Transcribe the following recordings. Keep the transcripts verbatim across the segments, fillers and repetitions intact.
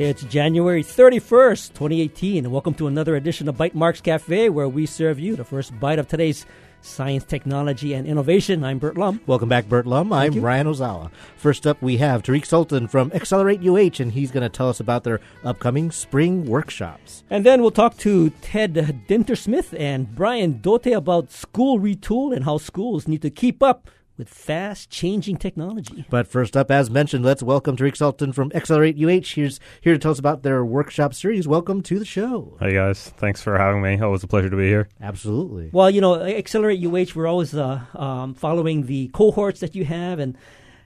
It's January thirty-first, twenty eighteen, and welcome to another edition of Bite Marks Cafe, where we serve you the first bite of today's science, technology, and innovation. I'm Bert Lum. Welcome back, Bert Lum. Thank I'm you. Ryan Ozawa. First up, we have Tariq Sultan from Accelerate U H, and he's going to tell us about their upcoming spring workshops. And then we'll talk to Ted Dintersmith and Brian Dote about School Retool and how schools need to keep up with fast-changing technology. But first up, as mentioned, let's welcome Tariq Sultan from Accelerate U H. Here's here to tell us about their workshop series. Welcome to the show. Hey, guys. Thanks for having me. Always a pleasure to be here. Absolutely. Well, you know, Accelerate U H, we're always uh, um, following the cohorts that you have, and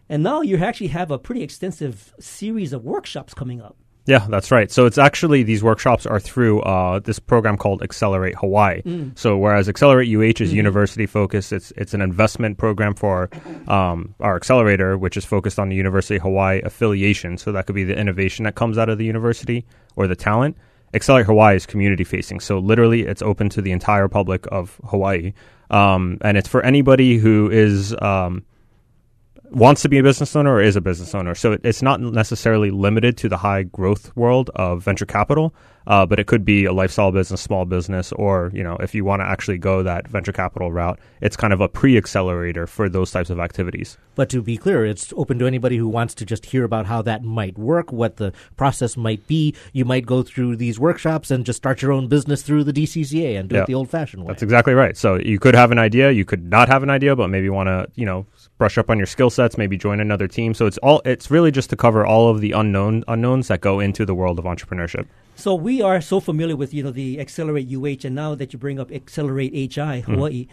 and now you actually have a pretty extensive series of workshops coming up. Yeah, that's right. So it's actually, these workshops are through uh, this program called Accelerate Hawaii. Mm. So whereas Accelerate U H is mm. university-focused, it's it's an investment program for um, our accelerator, which is focused on the University of Hawaii affiliation. So that could be the innovation that comes out of the university or the talent. Accelerate Hawaii is community-facing. So literally, it's open to the entire public of Hawaii. Um, and it's for anybody who is... Um, wants to be a business owner or is a business owner. So it, it's not necessarily limited to the high growth world of venture capital, uh, but it could be a lifestyle business, small business, or, you know, if you want to actually go that venture capital route, it's kind of a pre-accelerator for those types of activities. But to be clear, it's open to anybody who wants to just hear about how that might work, what the process might be. You might go through these workshops and just start your own business through the D C C A and do yeah, it the old-fashioned way. That's exactly right. So you could have an idea, you could not have an idea, but maybe want to, you know, brush up on your skill sets, maybe join another team. So it's all it's really just to cover all of the unknown unknowns that go into the world of entrepreneurship. So we are so familiar with, you know, the Accelerate U H, and now that you bring up Accelerate H I Hawaii, mm.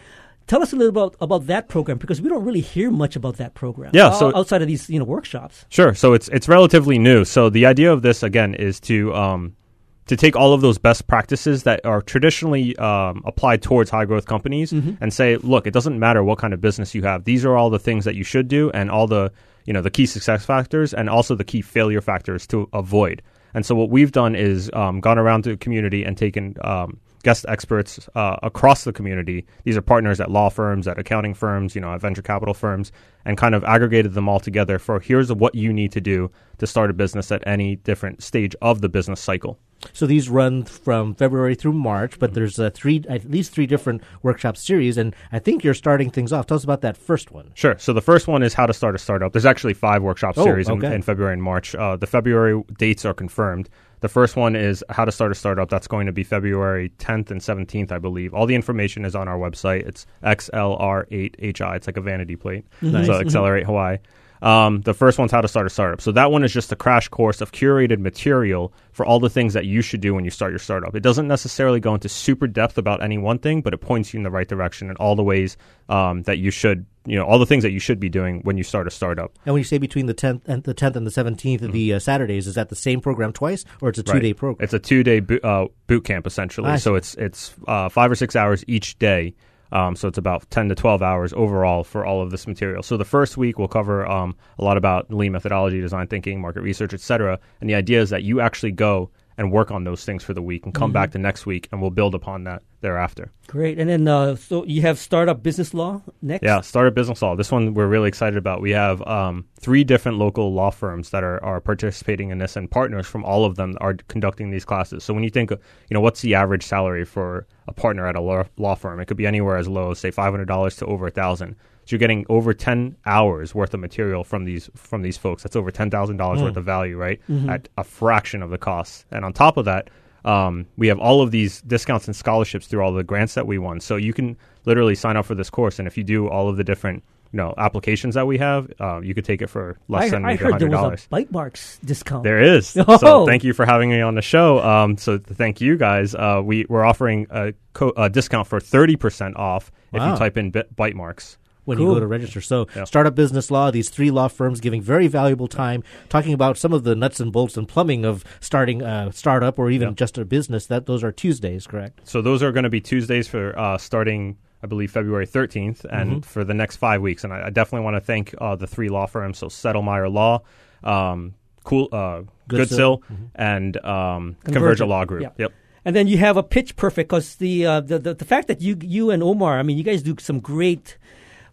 tell us a little about, about that program, because we don't really hear much about that program yeah, so, outside of these, you know, workshops. Sure. So it's it's relatively new. So the idea of this, again, is to um, to take all of those best practices that are traditionally um, applied towards high-growth companies mm-hmm. and say, look, it doesn't matter what kind of business you have. These are all the things that you should do and all the, you know, the key success factors and also the key failure factors to avoid. And so what we've done is um, gone around to the community and taken um, guest experts uh, across the community. These are partners at law firms, at accounting firms, you know, at venture capital firms, and kind of aggregated them all together for here's what you need to do to start a business at any different stage of the business cycle. So these run from February through March, but there's uh, three, at least three different workshop series, and I think you're starting things off. Tell us about that first one. Sure. So the first one is how to start a startup. There's actually five workshop oh, series okay. in, in February and March. Uh, the February dates are confirmed. The first one is how to start a startup. That's going to be February tenth and seventeenth, I believe. All the information is on our website. It's X L R eight H I. It's like a vanity plate. Nice. So Accelerate Hawaii. Um, the first one's how to start a startup. So that one is just a crash course of curated material for all the things that you should do when you start your startup. It doesn't necessarily go into super depth about any one thing, but it points you in the right direction and all the ways um, that you should, you know, all the things that you should be doing when you start a startup. And when you say between the tenth and the tenth and the seventeenth mm-hmm. of the uh, Saturdays, is that the same program twice, or it's a two-day right. program? It's a two-day bo- uh, boot camp essentially. I so see. it's it's uh, five or six hours each day. Um, so it's about ten to twelve hours overall for all of this material. So the first week we'll cover um, a lot about lean methodology, design thinking, market research, et cetera. And the idea is that you actually go and work on those things for the week and come mm-hmm. back the next week, and we'll build upon that thereafter. Great. And then uh, so you have startup business law next? Yeah, startup business law. This one we're really excited about. We have um, three different local law firms that are, are participating in this, and partners from all of them are conducting these classes. So when you think, you know, what's the average salary for a partner at a law, law firm? It could be anywhere as low as, say, five hundred dollars to over one thousand dollars. So you're getting over ten hours worth of material from these from these folks. That's over ten thousand dollars worth of value, right? Mm-hmm. At a fraction of the cost. And on top of that, um, we have all of these discounts and scholarships through all the grants that we won. So you can literally sign up for this course, and if you do all of the different, you know, applications that we have, uh, you could take it for less I, than maybe I heard one hundred dollars. There was a Bite Marks discount. There is. Oh. So thank you for having me on the show. Um, so thank you guys. Uh, we we're offering a, co- a discount for thirty percent off wow. if you type in B- Bite Marks. When cool. you go to register. So yeah. startup business law, these three law firms giving very valuable time, talking about some of the nuts and bolts and plumbing of starting a startup or even yeah. just a business. That Those are Tuesdays, correct? So those are going to be Tuesdays for uh, starting, I believe, February thirteenth and mm-hmm. for the next five weeks. And I, I definitely want to thank uh, the three law firms, so Settlemeyer Law, um, cool, uh, Goodsill, mm-hmm. and um, Convergent Law Group. Yeah. Yep. And then you have a pitch perfect because the, uh, the, the, the fact that you, you and Omar, I mean, you guys do some great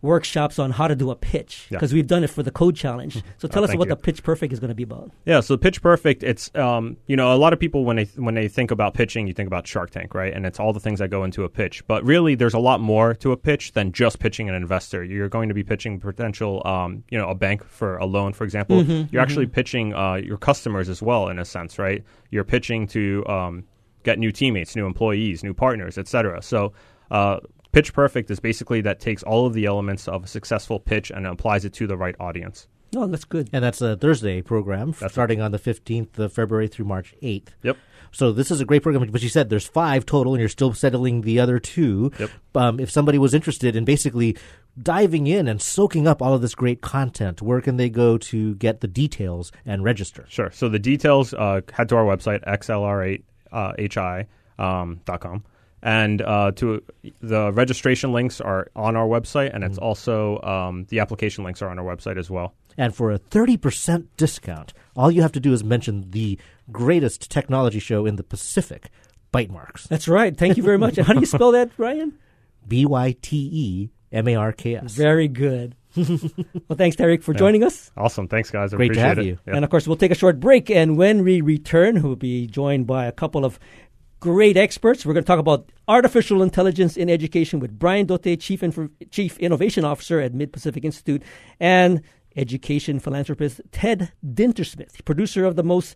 workshops on how to do a pitch, because yeah. we've done it for the Code Challenge. So tell oh, us what you. the Pitch Perfect is going to be about. Yeah, so Pitch Perfect, it's, um, you know, a lot of people, when they when they think about pitching, you think about Shark Tank, right? And it's all the things that go into a pitch. But really, there's a lot more to a pitch than just pitching an investor. You're going to be pitching potential, um, you know, a bank for a loan, for example. Mm-hmm, you're mm-hmm. actually pitching uh, your customers as well, in a sense, right? You're pitching to um, get new teammates, new employees, new partners, et cetera. So, uh, Pitch Perfect is basically that takes all of the elements of a successful pitch and applies it to the right audience. Oh, that's good. And that's a Thursday program that's starting on the fifteenth of February through March eighth. Yep. So this is a great program. But you said there's five total, and you're still settling the other two. Yep. Um, if somebody was interested in basically diving in and soaking up all of this great content, where can they go to get the details and register? Sure. So the details, uh, head to our website, X L R eight H I dot com. And uh, to the registration links are on our website, and it's mm-hmm. also um, the application links are on our website as well. And for a thirty percent discount, all you have to do is mention the greatest technology show in the Pacific, Bite Marks. That's right. Thank you very much. How do you spell that, Brian? B Y T E M A R K S. Very good. Well, thanks, Tariq, for yeah. joining us. Awesome. Thanks, guys. I Great appreciate to have it. you. Yeah. And, of course, we'll take a short break. And when we return, we'll be joined by a couple of great experts. We're going to talk about artificial intelligence in education with Brian Dote, Chief Info- Chief Innovation Officer at Mid-Pacific Institute, and education philanthropist Ted Dintersmith, producer of the most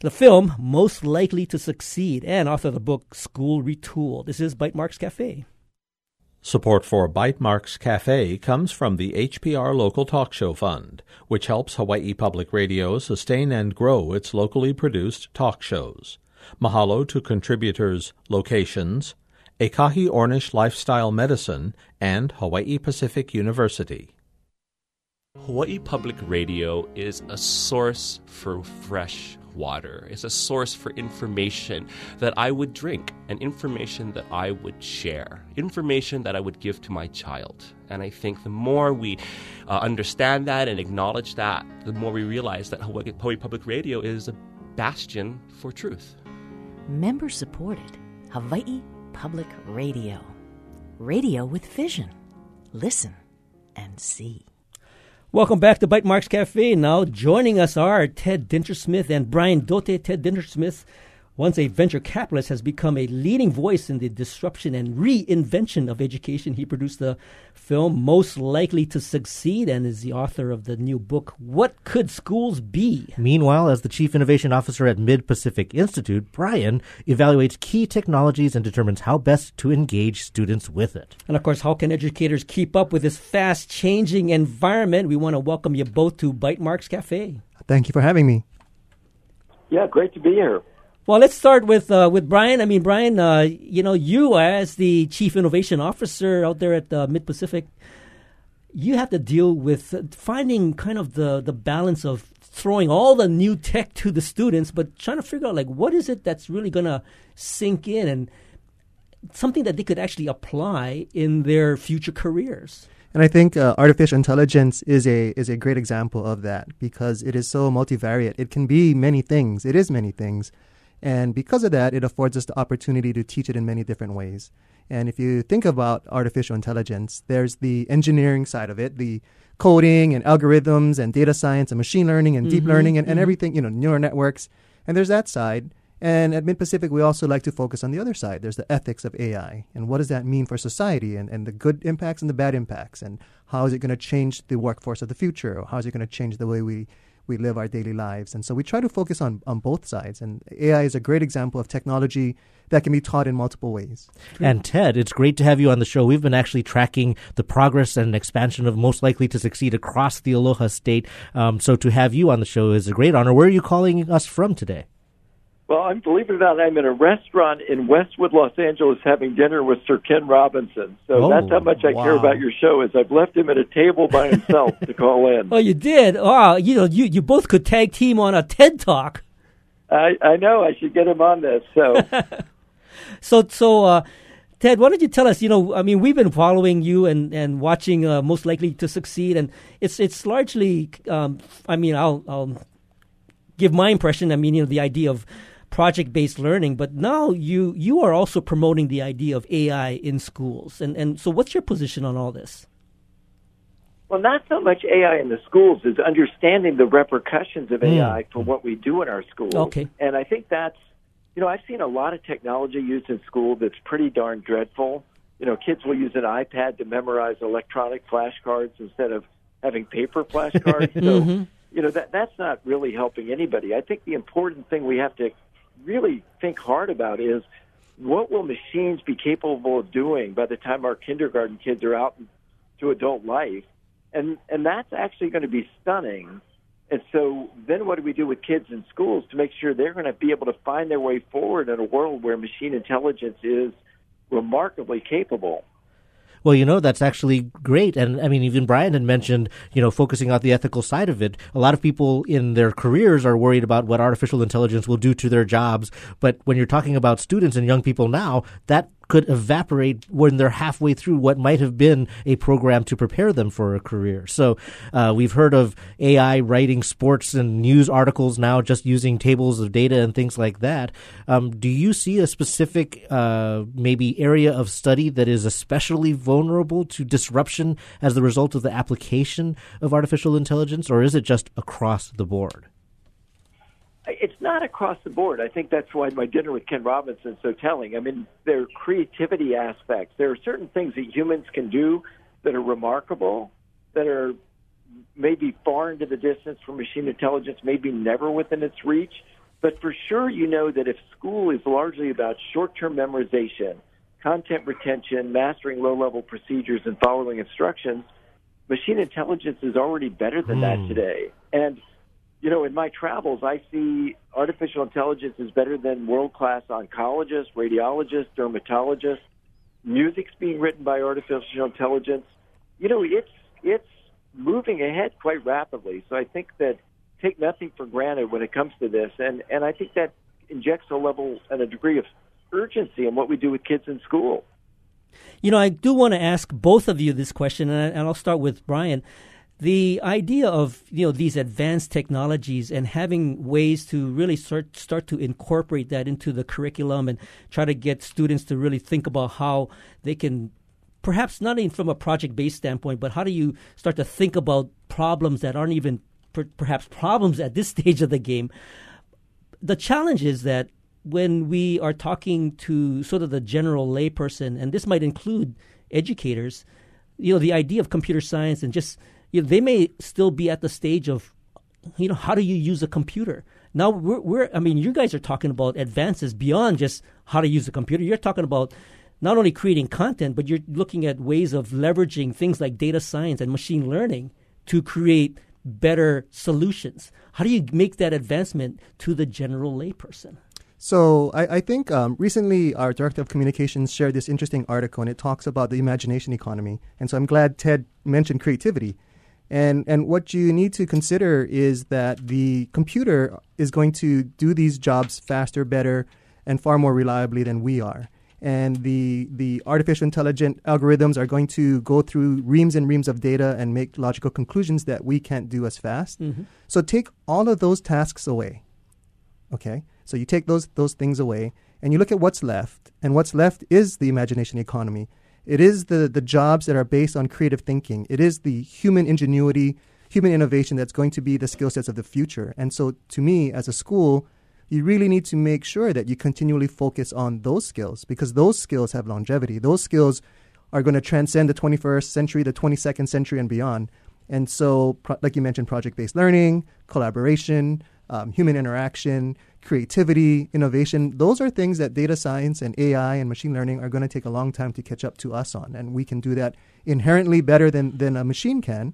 the film Most Likely to Succeed, and author of the book School Retool. This is Bite Marks Cafe. Support for Bite Marks Cafe comes from the H P R Local Talk Show Fund, which helps Hawaii Public Radio sustain and grow its locally produced talk shows. Mahalo to contributors Locations, Ekahi Ornish Lifestyle Medicine, and Hawaii Pacific University. Hawaii Public Radio is a source for fresh water. It's a source for information that I would drink, and information that I would share, information that I would give to my child. And I think the more we uh, understand that and acknowledge that, the more we realize that Hawaii, Hawaii Public Radio is a bastion for truth. Member supported Hawaii Public Radio. Radio with vision. Listen and see. Welcome back to Bite Marks Cafe. Now joining us are Ted Dintersmith and Brian Dote. Ted Dintersmith, once a venture capitalist, has become a leading voice in the disruption and reinvention of education. He produced the film Most Likely to Succeed and is the author of the new book, What Could Schools Be? Meanwhile, as the Chief Innovation Officer at Mid-Pacific Institute, Brian evaluates key technologies and determines how best to engage students with it. And of course, how can educators keep up with this fast-changing environment? We want to welcome you both to Bite Marks Cafe. Thank you for having me. Yeah, great to be here. Well, let's start with uh, with Brian. I mean, Brian, uh, you know, you as the Chief Innovation Officer out there at uh, Mid-Pacific, you have to deal with finding kind of the, the balance of throwing all the new tech to the students, but trying to figure out, like, what is it that's really going to sink in and something that they could actually apply in their future careers. And I think uh, artificial intelligence is a is a great example of that, because it is so multivariate. It can be many things. It is many things. And because of that, it affords us the opportunity to teach it in many different ways. And if you think about artificial intelligence, there's the engineering side of it, the coding and algorithms and data science and machine learning and mm-hmm, deep learning and, and mm-hmm. everything, you know, neural networks. And there's that side. And at Mid-Pacific, we also like to focus on the other side. There's the ethics of A I. And what does that mean for society, and, and the good impacts and the bad impacts? And how is it going to change the workforce of the future? Or how is it going to change the way we... we live our daily lives? And so we try to focus on, on both sides. And A I is a great example of technology that can be taught in multiple ways. And Ted, it's great to have you on the show. We've been actually tracking the progress and expansion of Most Likely to Succeed across the Aloha State. Um, so to have you on the show is a great honor. Where are you calling us from today? Well, I'm, believe it or not, I'm in a restaurant in Westwood, Los Angeles, having dinner with Sir Ken Robinson. So oh, that's how much I wow. care about your show, is I've left him at a table by himself to call in. Oh, you did? Oh, you know, you, you both could tag team on a TED Talk. I, I know. I should get him on this. So, so, so uh, Ted, why don't you tell us, you know, I mean, we've been following you and, and watching uh, Most Likely to Succeed, and it's it's largely, um, I mean, I'll, I'll give my impression, I mean, you know, the idea of project-based learning, but now you you are also promoting the idea of A I in schools. And and so what's your position on all this? Well, not so much A I in the schools is understanding the repercussions of mm. A I for what we do in our schools. Okay. And I think that's, you know, I've seen a lot of technology used in school that's pretty darn dreadful. You know, kids will use an iPad to memorize electronic flashcards instead of having paper flashcards. So, mm-hmm. you know, that that's not really helping anybody. I think the important thing we have to really think hard about is what will machines be capable of doing by the time our kindergarten kids are out to adult life? And and that's actually going to be stunning. And so then what do we do with kids in schools to make sure they're going to be able to find their way forward in a world where machine intelligence is remarkably capable? Well, you know, that's actually great. And I mean, even Brian had mentioned, you know, focusing on the ethical side of it. A lot of people in their careers are worried about what artificial intelligence will do to their jobs. But when you're talking about students and young people now, that could evaporate when they're halfway through what might have been a program to prepare them for a career. So uh, we've heard of A I writing sports and news articles now just using tables of data and things like that. Um, do you see a specific uh, maybe area of study that is especially vulnerable to disruption as the result of the application of artificial intelligence, or is it just across the board? It's not across the board. I think that's why my dinner with Ken Robinson is so telling. I mean, there are creativity aspects. There are certain things that humans can do that are remarkable, that are maybe far into the distance for machine intelligence, maybe never within its reach. But for sure, you know that if school is largely about short-term memorization, content retention, mastering low-level procedures, and following instructions, machine intelligence is already better than mm. that today. And you know, in my travels, I see artificial intelligence is better than world-class oncologists, radiologists, dermatologists. Music's being written by artificial intelligence. You know, it's it's moving ahead quite rapidly. So I think that take nothing for granted when it comes to this. And, and I think that injects a level and a degree of urgency in what we do with kids in school. You know, I do want to ask both of you this question, and I'll start with Brian. The idea of, you know, these advanced technologies and having ways to really start, start to incorporate that into the curriculum and try to get students to really think about how they can, perhaps not even from a project-based standpoint, but how do you start to think about problems that aren't even per, perhaps problems at this stage of the game? The challenge is that when we are talking to sort of the general layperson, and this might include educators, you know, the idea of computer science and just you know, they may still be at the stage of, you know, how do you use a computer? Now, we're, we're, I mean, you guys are talking about advances beyond just how to use a computer. You're talking about not only creating content, but you're looking at ways of leveraging things like data science and machine learning to create better solutions. How do you make that advancement to the general layperson? So I, I think um, recently our Director of Communications shared this interesting article, and it talks about the imagination economy. And so I'm glad Ted mentioned creativity. And and what you need to consider is that the computer is going to do these jobs faster, better, and far more reliably than we are. And the the artificial intelligent algorithms are going to go through reams and reams of data and make logical conclusions that we can't do as fast. Mm-hmm. So take all of those tasks away. Okay? So you take those those things away, and you look at what's left. And what's left is the imagination economy. It is the, the jobs that are based on creative thinking. It is the human ingenuity, human innovation that's going to be the skill sets of the future. And so to me, as a school, you really need to make sure that you continually focus on those skills because those skills have longevity. Those skills are going to transcend the twenty-first century, the twenty-second century, and beyond. And so, pro- like you mentioned, project-based learning, collaboration, um, human interaction, creativity, innovation, those are things that data science and A I and machine learning are going to take a long time to catch up to us on. And we can do that inherently better than, than a machine can.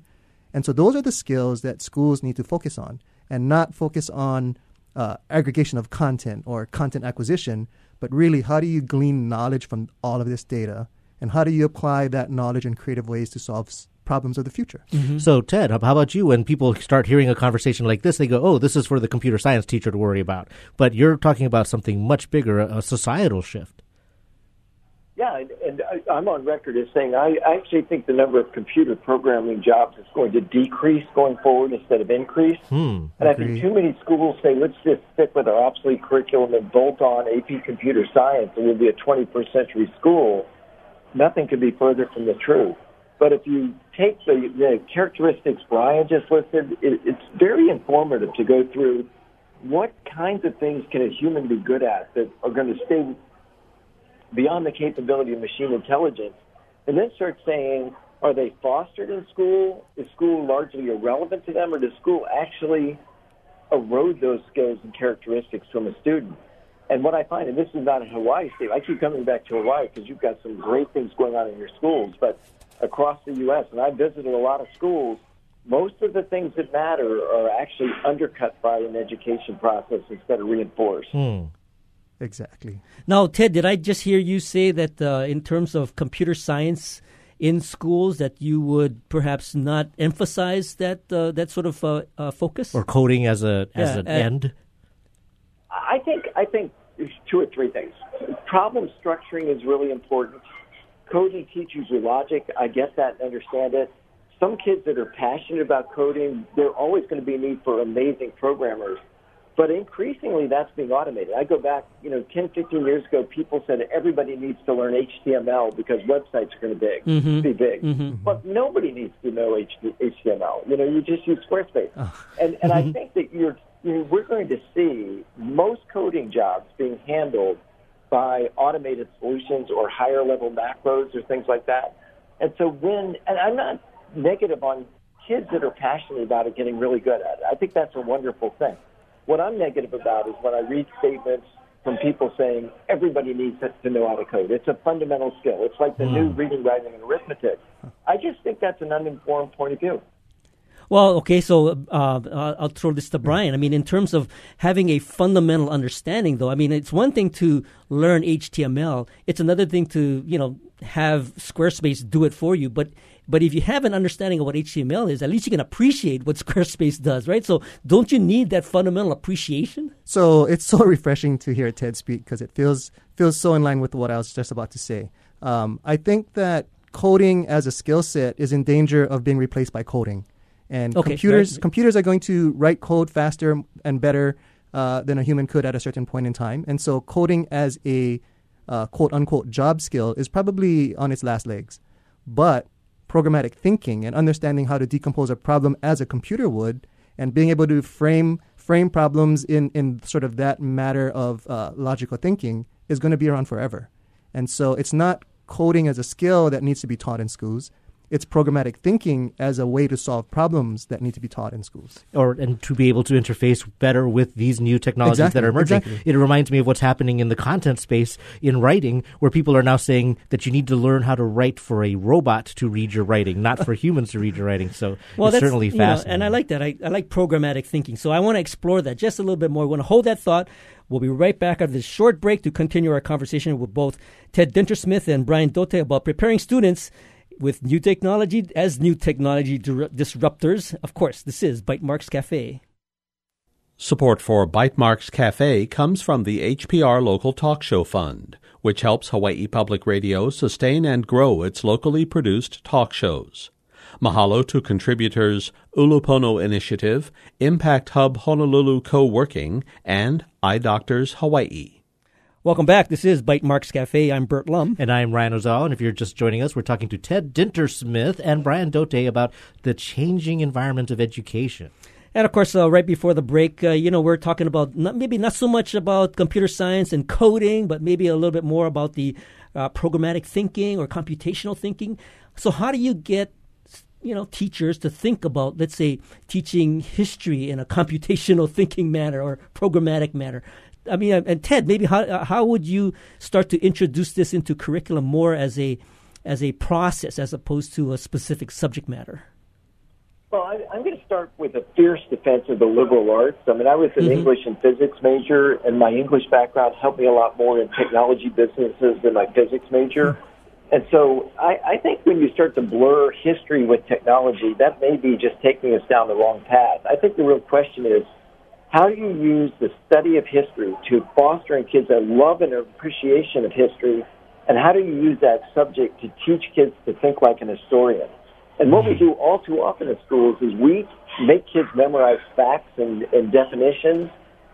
And so those are the skills that schools need to focus on and not focus on uh, aggregation of content or content acquisition, but really how do you glean knowledge from all of this data and how do you apply that knowledge in creative ways to solve s- problems of the future. Mm-hmm. So, Ted, how about you? When people start hearing a conversation like this, they go, oh, this is for the computer science teacher to worry about. But you're talking about something much bigger, a societal shift. Yeah, and, and I, I'm on record as saying I, I actually think the number of computer programming jobs is going to decrease going forward instead of increase. Hmm, and I think too many schools say, let's just stick with our obsolete curriculum and bolt on A P computer science and we'll be a twenty-first century school. Nothing could be further from the truth. But if you take the, the characteristics Brian just listed, it, it's very informative to go through what kinds of things can a human be good at that are going to stay beyond the capability of machine intelligence, and then start saying, are they fostered in school? Is school largely irrelevant to them, or does school actually erode those skills and characteristics from a student? And what I find, and this is not a Hawaii state, I keep coming back to Hawaii because you've got some great things going on in your schools, but across the U S, and I've visited a lot of schools, most of the things that matter are actually undercut by an education process instead of reinforced. Hmm. Exactly. Now, Ted, did I just hear you say that uh, in terms of computer science in schools, that you would perhaps not emphasize that uh, that sort of uh, uh, focus, or coding as a as yeah, an end? I think I think two or three things. Problem structuring is really important. Coding teaches you logic. I get that and understand it. Some kids that are passionate about coding, they're always going to be a need for amazing programmers. But increasingly, that's being automated. I go back, you know, ten, fifteen years ago, people said everybody needs to learn H T M L because websites are going to big, mm-hmm. be big. Mm-hmm. But nobody needs to know H T M L. You know, you just use Squarespace. Oh. And and mm-hmm. I think that you're, you know, we're going to see most coding jobs being handled by automated solutions or higher-level macros or things like that. And so when – and I'm not negative on kids that are passionate about it getting really good at it. I think that's a wonderful thing. What I'm negative about is when I read statements from people saying everybody needs to know how to code. It's a fundamental skill. It's like the mm. new reading, writing, and arithmetic. I just think that's an uninformed point of view. Well, okay, so uh, I'll throw this to Brian. I mean, in terms of having a fundamental understanding, though, I mean, it's one thing to learn H T M L. It's another thing to, you know, have Squarespace do it for you. But but if you have an understanding of what H T M L is, at least you can appreciate what Squarespace does, right? So don't you need that fundamental appreciation? So it's so refreshing to hear Ted speak because it feels feels so in line with what I was just about to say. Um, I think that coding as a skill set is in danger of being replaced by coding. And okay, computers right. computers are going to write code faster and better uh, than a human could at a certain point in time. And so coding as a uh, quote-unquote job skill is probably on its last legs. But programmatic thinking and understanding how to decompose a problem as a computer would and being able to frame frame problems in, in sort of that matter of uh, logical thinking is going to be around forever. And so it's not coding as a skill that needs to be taught in schools. It's programmatic thinking as a way to solve problems that need to be taught in schools. Or and to be able to interface better with these new technologies exactly, that are emerging. Exactly. It reminds me of what's happening in the content space in writing, where people are now saying that you need to learn how to write for a robot to read your writing, not for humans to read your writing. So well, it's certainly fascinating. You know, and I like that. I, I like programmatic thinking. So I want to explore that just a little bit more. I want to hold that thought. We'll be right back after this short break to continue our conversation with both Ted Dintersmith and Brian Dote about preparing students with new technology as new technology disruptors. Of course, this is Bite Marks Cafe. Support for Bite Marks Cafe comes from the H P R Local Talk Show Fund, which helps Hawaii Public Radio sustain and grow its locally produced talk shows. Mahalo to contributors Ulupono Initiative, Impact Hub Honolulu Co-Working, and Eye Doctors Hawaii. Welcome back. This is Bite Marks Cafe. I'm Bert Lum. And I'm Ryan Ozal. And if you're just joining us, we're talking to Ted Dintersmith and Brian Dote about the changing environment of education. And, of course, uh, right before the break, uh, you know, we're talking about not, maybe not so much about computer science and coding, but maybe a little bit more about the uh, programmatic thinking or computational thinking. So how do you get, you know, teachers to think about, let's say, teaching history in a computational thinking manner or programmatic manner? I mean, and Ted, maybe how how would you start to introduce this into curriculum more as a as a process as opposed to a specific subject matter? Well, I, I'm going to start with a fierce defense of the liberal arts. I mean, I was an mm-hmm. English and physics major, and my English background helped me a lot more in technology businesses than my physics major. Mm-hmm. And so I, I think when you start to blur history with technology, that may be just taking us down the wrong path. I think the real question is, how do you use the study of history to foster in kids a love and appreciation of history, and how do you use that subject to teach kids to think like an historian? And what we do all too often in schools is we make kids memorize facts and, and definitions,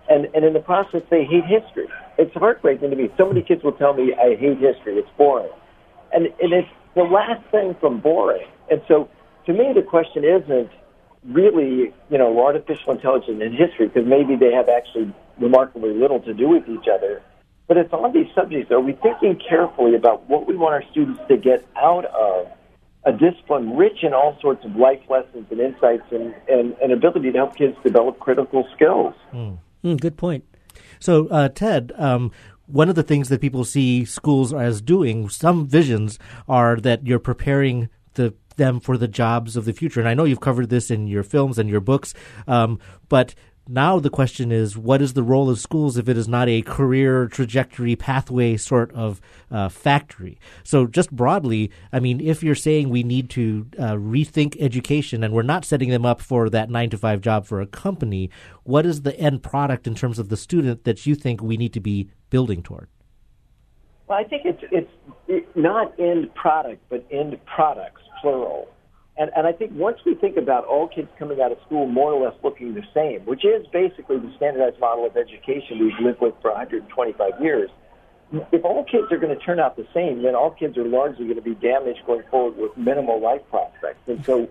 and, and in the process they hate history. It's heartbreaking to me. So many kids will tell me, I hate history, it's boring. And, and it's the last thing from boring And so, to me, the question isn't really, you know, artificial intelligence and history, because maybe they have actually remarkably little to do with each other. But it's on these subjects, are we thinking carefully about what we want our students to get out of a discipline rich in all sorts of life lessons and insights and, and, and ability to help kids develop critical skills? Mm. Mm, good point. So, uh, Ted, um, one of the things that people see schools as doing, some visions, are that you're preparing the them for the jobs of the future. And I know you've covered this in your films and your books, um, but now the question is, what is the role of schools if it is not a career trajectory pathway sort of uh, factory? So just broadly, I mean, if you're saying we need to uh, rethink education and we're not setting them up for that nine to five job for a company, what is the end product in terms of the student that you think we need to be building toward? Well, I think it's it's not end product, but end products, plural. And, and I think once we think about all kids coming out of school more or less looking the same, which is basically the standardized model of education we've lived with for one hundred twenty-five years, if all kids are going to turn out the same, then all kids are largely going to be damaged going forward with minimal life prospects. And so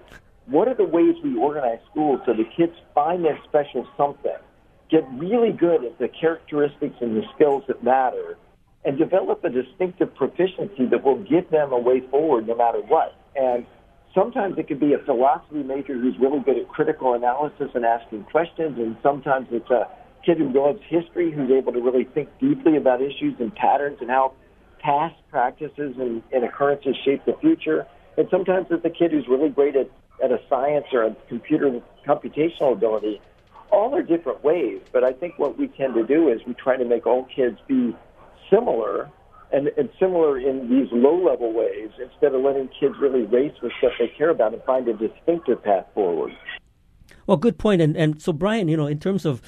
what are the ways we organize schools so the kids find their special something, get really good at the characteristics and the skills that matter, and develop a distinctive proficiency that will give them a way forward no matter what? And sometimes it could be a philosophy major who's really good at critical analysis and asking questions, and sometimes it's a kid who loves history who's able to really think deeply about issues and patterns and how past practices and, and occurrences shape the future. And sometimes it's a kid who's really great at, at a science or a computer computational ability. All are different ways, but I think what we tend to do is we try to make all kids be similar, And, and similar in these low-level ways, instead of letting kids really race with stuff they care about and find a distinctive path forward. Well, good point. And, and so, Brian, you know, in terms of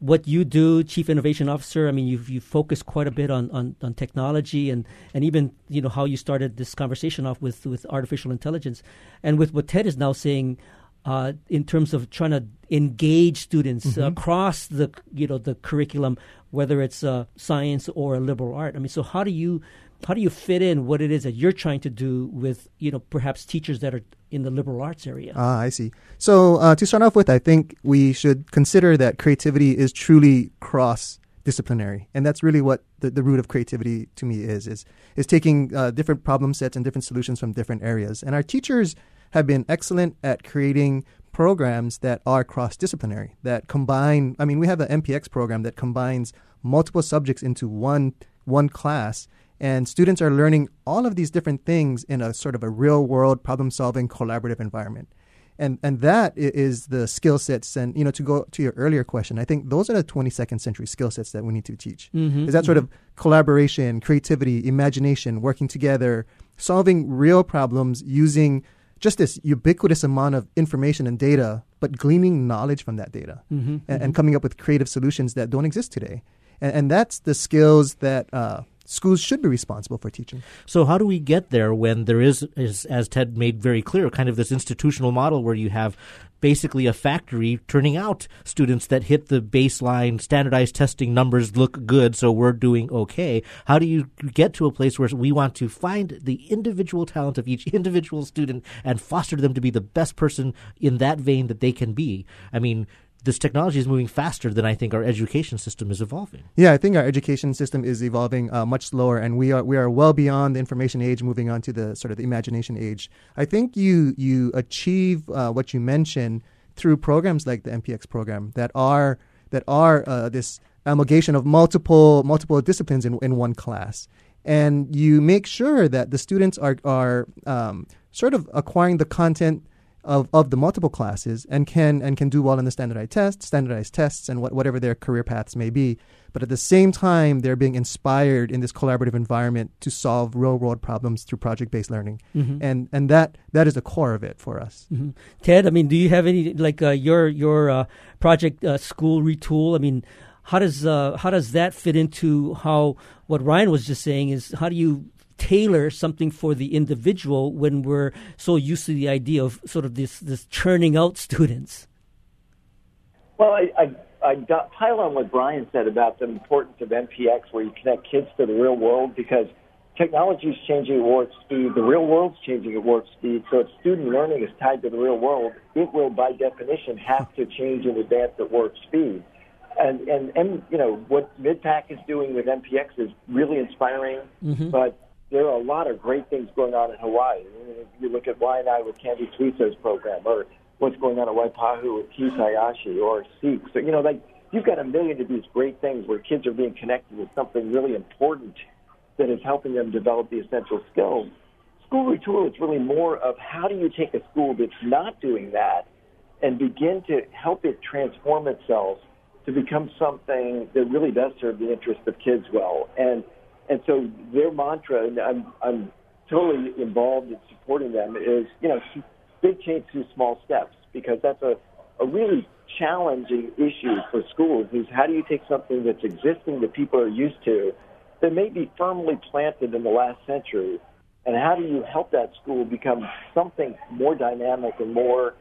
what you do, Chief Innovation Officer, I mean, you've, you've focused quite a bit on, on, on technology and, and even, you know, how you started this conversation off with, with artificial intelligence. And with what Ted is now saying, Uh, in terms of trying to engage students mm-hmm. uh, across the you know the curriculum, whether it's uh, science or liberal art. I mean, so how do you how do you fit in what it is that you're trying to do with you know perhaps teachers that are in the liberal arts area? Ah, I see. So uh, to start off with, I think we should consider that creativity is truly cross disciplinary, and that's really what the, the root of creativity to me is is is taking uh, different problem sets and different solutions from different areas, and our teachers have been excellent at creating programs that are cross-disciplinary, that combine, I mean, we have an M P X program that combines multiple subjects into one one class, and students are learning all of these different things in a sort of a real-world, problem-solving, collaborative environment. And and that is the skill sets. And, you know, to go to your earlier question, I think those are the twenty-second century skill sets that we need to teach. Mm-hmm, is that mm-hmm. sort of collaboration, creativity, imagination, working together, solving real problems using just this ubiquitous amount of information and data, but gleaning knowledge from that data mm-hmm, and, mm-hmm. and coming up with creative solutions that don't exist today. And, and that's the skills that uh, schools should be responsible for teaching. So how do we get there when there is, is, as Ted made very clear, kind of this institutional model where you have basically a factory turning out students that hit the baseline, standardized testing numbers look good, so we're doing okay. How do you get to a place where we want to find the individual talent of each individual student and foster them to be the best person in that vein that they can be? I mean, this technology is moving faster than I think our education system is evolving. Yeah, I think our education system is evolving uh, much slower, and we are we are well beyond the information age, moving on to the sort of the imagination age. I think you you achieve uh, what you mentioned through programs like the M P X program that are that are uh, this amalgamation of multiple multiple disciplines in in one class, and you make sure that the students are are um, sort of acquiring the content of of the multiple classes and can and can do well in the standardized tests, standardized tests and what, whatever their career paths may be. But at the same time, they're being inspired in this collaborative environment to solve real-world problems through project-based learning. Mm-hmm. And and that that is the core of it for us. Mm-hmm. Ted, I mean, do you have any, like uh, your your uh, project uh, School Retool, I mean, how does uh, how does that fit into how what Ryan was just saying is how do you tailor something for the individual when we're so used to the idea of sort of this, this churning out students? Well, I, I, I got, pile on what Brian said about the importance of M P X where you connect kids to the real world, because technology is changing at warp speed. The real world's changing at warp speed. So if student learning is tied to the real world, it will, by definition, have to change and advance at warp speed. And, and, and you know, what MidPAC is doing with M P X is really inspiring, mm-hmm. but there are a lot of great things going on in Hawaii. If you look at Waianae with Candy Suiso's program, or what's going on at Waipahu with Keith Hayashi, or Seek. So, you know, like, you've got a million of these great things where kids are being connected with something really important that is helping them develop the essential skills. School Retool is really more of how do you take a school that's not doing that and begin to help it transform itself to become something that really does serve the interests of kids well. And and so their mantra, and I'm, I'm totally involved in supporting them, is, you know, big change through small steps, because that's a, a really challenging issue for schools, is how do you take something that's existing that people are used to that may be firmly planted in the last century, and how do you help that school become something more dynamic and more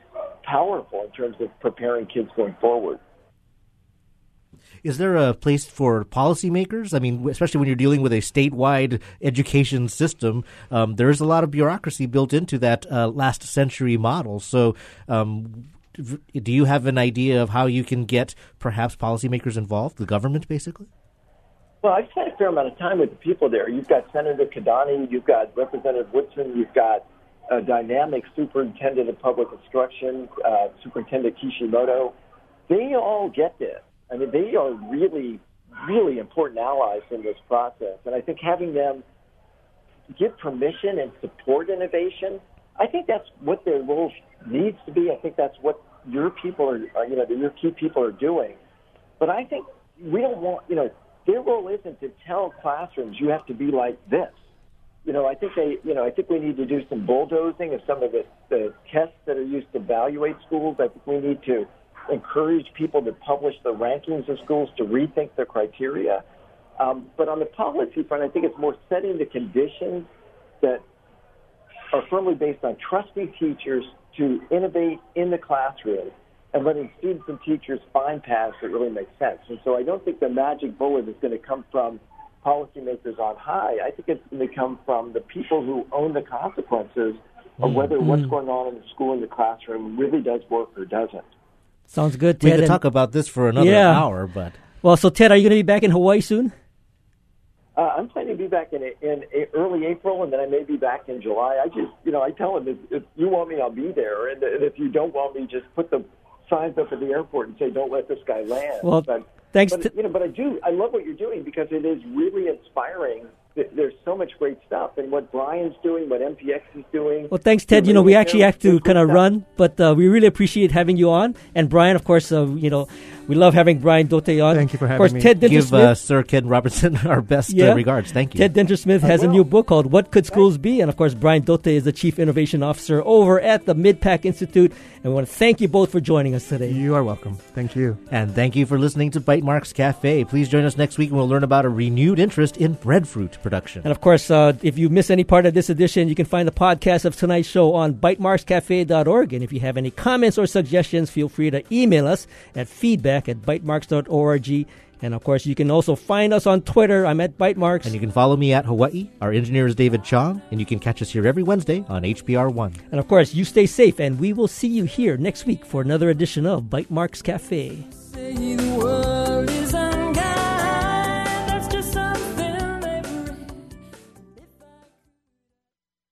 powerful in terms of preparing kids going forward? Is there a place for policymakers? I mean, especially when you're dealing with a statewide education system, um, there is a lot of bureaucracy built into that uh, last century model. So um, do you have an idea of how you can get perhaps policymakers involved, the government basically? Well, I've spent a fair amount of time with the people there. You've got Senator Kadani, you've got Representative Woodson, you've got a dynamic superintendent of public instruction, uh, Superintendent Kishimoto. They all get this. I mean, they are really, really important allies in this process. And I think having them give permission and support innovation, I think that's what their role needs to be. I think that's what your people are, you know, your key people are doing. But I think we don't want, you know, their role isn't to tell classrooms you have to be like this. You know, I think they, you know, I think we need to do some bulldozing of some of the, the tests that are used to evaluate schools. I think we need to encourage people to publish the rankings of schools, to rethink their criteria. Um, but on the policy front, I think it's more setting the conditions that are firmly based on trusting teachers to innovate in the classroom and letting students and teachers find paths that really make sense. And so I don't think the magic bullet is going to come from policymakers on high. I think it's going to come from the people who own the consequences of mm-hmm. whether what's going on in the school and the classroom really does work or doesn't. Sounds good, Ted. We could talk about this for another yeah. hour, but well, so Ted, are you going to be back in Hawaii soon? Uh, I'm planning to be back in in early April, and then I may be back in July. I just, you know, I tell them if, if you want me, I'll be there, and, and if you don't want me, just put the signs up at the airport and say, "Don't let this guy land." Well, but, thanks. But, t- you know, but I do. I love what you're doing because it is really inspiring. There's so much great stuff, and what Brian's doing, what M P X is doing. Well, thanks, Ted. You know, we actually have to kind of run, but uh, we really appreciate having you on. And Brian, of course, uh, you know, we love having Brian Dote on. Thank you for having me. Of course, me. Ted Dintersmith. Give uh, Sir Ken Robinson our best yeah. uh, regards. Thank you. Ted Dintersmith has a new book called What Could Schools Be? And, of course, Brian Dote is the Chief Innovation Officer over at the Mid-Pac Institute. And we want to thank you both for joining us today. You are welcome. Thank you. And thank you for listening to Bite Marks Cafe. Please join us next week, and we'll learn about a renewed interest in breadfruit production. And, of course, uh, if you miss any part of this edition, you can find the podcast of tonight's show on bite marks cafe dot org. And if you have any comments or suggestions, feel free to email us at feedback at bite marks dot org. And, of course, you can also find us on Twitter. I'm at BiteMarks. And you can follow me at Hawaii. Our engineer is David Chong. And you can catch us here every Wednesday on H B R one. And, of course, you stay safe. And we will see you here next week for another edition of Bite Marks Cafe.